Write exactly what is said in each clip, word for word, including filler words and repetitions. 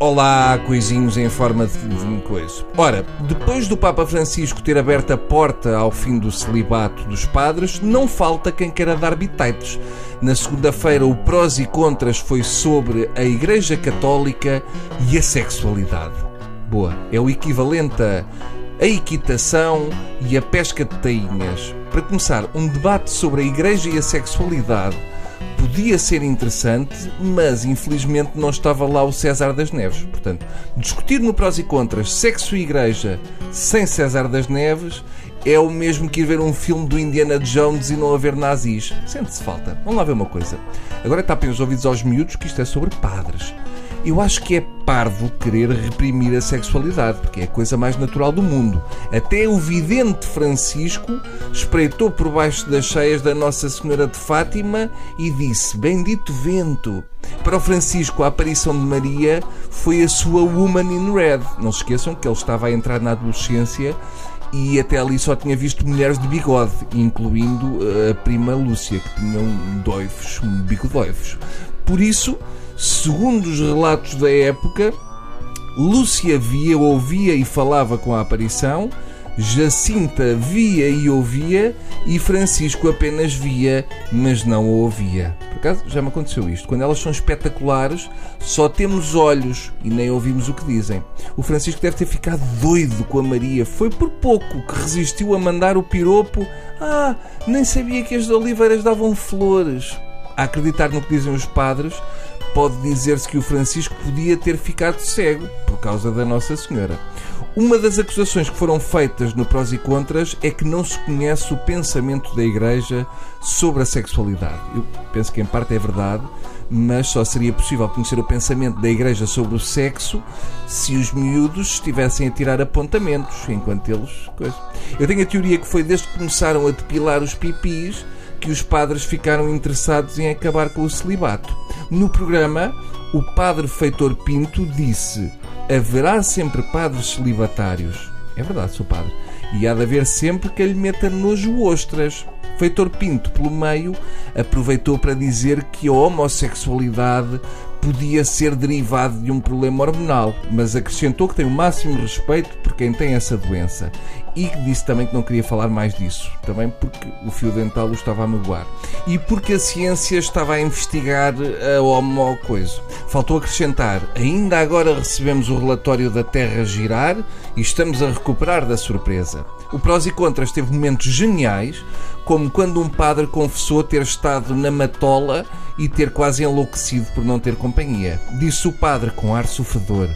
Olá, coisinhos em forma de, de coisa. Ora, depois do Papa Francisco ter aberto a porta ao fim do celibato dos padres, não falta quem queira dar bitaites. Na segunda-feira, o Prós e Contras foi sobre a Igreja Católica e a sexualidade. Boa, é o equivalente a, a equitação e a pesca de tainhas. Para começar, um debate sobre a Igreja e a sexualidade podia ser interessante, mas infelizmente não estava lá o César das Neves. Portanto, discutir no Prós e Contras sexo e igreja sem César das Neves é o mesmo que ir ver um filme do Indiana Jones e não haver nazis. Sente-se falta. Vamos lá ver uma coisa. Agora tapem os ouvidos aos miúdos que isto é sobre padres. Eu acho que é parvo querer reprimir a sexualidade, porque é a coisa mais natural do mundo. Até o vidente Francisco espreitou por baixo das cheias da Nossa Senhora de Fátima e disse: "Bendito vento". Para o Francisco, a aparição de Maria foi a sua Woman in Red. Não se esqueçam que ele estava a entrar na adolescência e até ali só tinha visto mulheres de bigode, incluindo a prima Lúcia, que tinha um doivos, um bico doivos. Por isso, segundo os relatos da época, Lúcia via, ouvia e falava com a aparição, Jacinta via e ouvia e Francisco apenas via, mas não a ouvia. Por acaso, já me aconteceu isto. Quando elas são espetaculares, só temos olhos e nem ouvimos o que dizem. O Francisco deve ter ficado doido com a Maria. Foi por pouco que resistiu a mandar o piropo. Ah, nem sabia que as oliveiras davam flores. A acreditar no que dizem os padres, pode dizer-se que o Francisco podia ter ficado cego por causa da Nossa Senhora. Uma das acusações que foram feitas no Prós e Contras é que não se conhece o pensamento da Igreja sobre a sexualidade. Eu penso que em parte é verdade, mas só seria possível conhecer o pensamento da Igreja sobre o sexo se os miúdos estivessem a tirar apontamentos, enquanto eles... coisa. Eu tenho a teoria que foi desde que começaram a depilar os pipis que os padres ficaram interessados em acabar com o celibato. No programa, o padre Feitor Pinto disse: "Haverá sempre padres celibatários." É verdade, sou padre. "E há de haver sempre que lhe meta nojo ostras." Feitor Pinto, pelo meio, aproveitou para dizer que a homossexualidade podia ser derivado de um problema hormonal, mas acrescentou que tem o máximo respeito por quem tem essa doença e que disse também que não queria falar mais disso, também porque o fio dental o estava a magoar e porque a ciência estava a investigar a homo-coisa. Faltou acrescentar: "Ainda agora recebemos o relatório da Terra girar e estamos a recuperar da surpresa." O Prós e Contras teve momentos geniais, como quando um padre confessou ter estado na matola e ter quase enlouquecido por não ter companhia. Disse o padre com ar sofredor: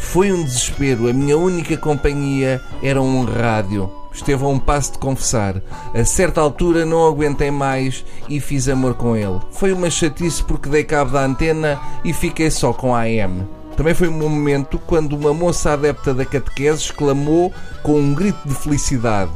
"Foi um desespero, a minha única companhia era um rádio. Esteve a um passo de confessar. A certa altura não aguentei mais e fiz amor com ele. Foi uma chatice porque dei cabo da antena e fiquei só com a A M. Também foi um momento quando uma moça adepta da catequese exclamou com um grito de felicidade: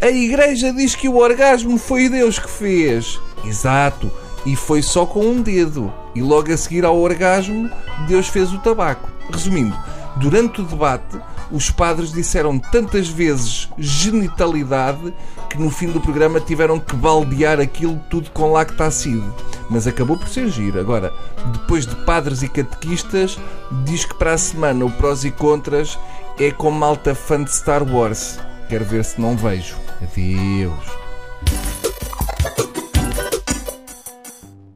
"A Igreja diz que o orgasmo foi Deus que fez." Exato. E foi só com um dedo. E logo a seguir ao orgasmo, Deus fez o tabaco. Resumindo, durante o debate, os padres disseram tantas vezes genitalidade que no fim do programa tiveram que baldear aquilo tudo com lactacide. Mas acabou por ser giro. Agora, depois de padres e catequistas, diz que para a semana o Prós e Contras é com malta fã de Star Wars. Quero ver se não vejo. Adeus.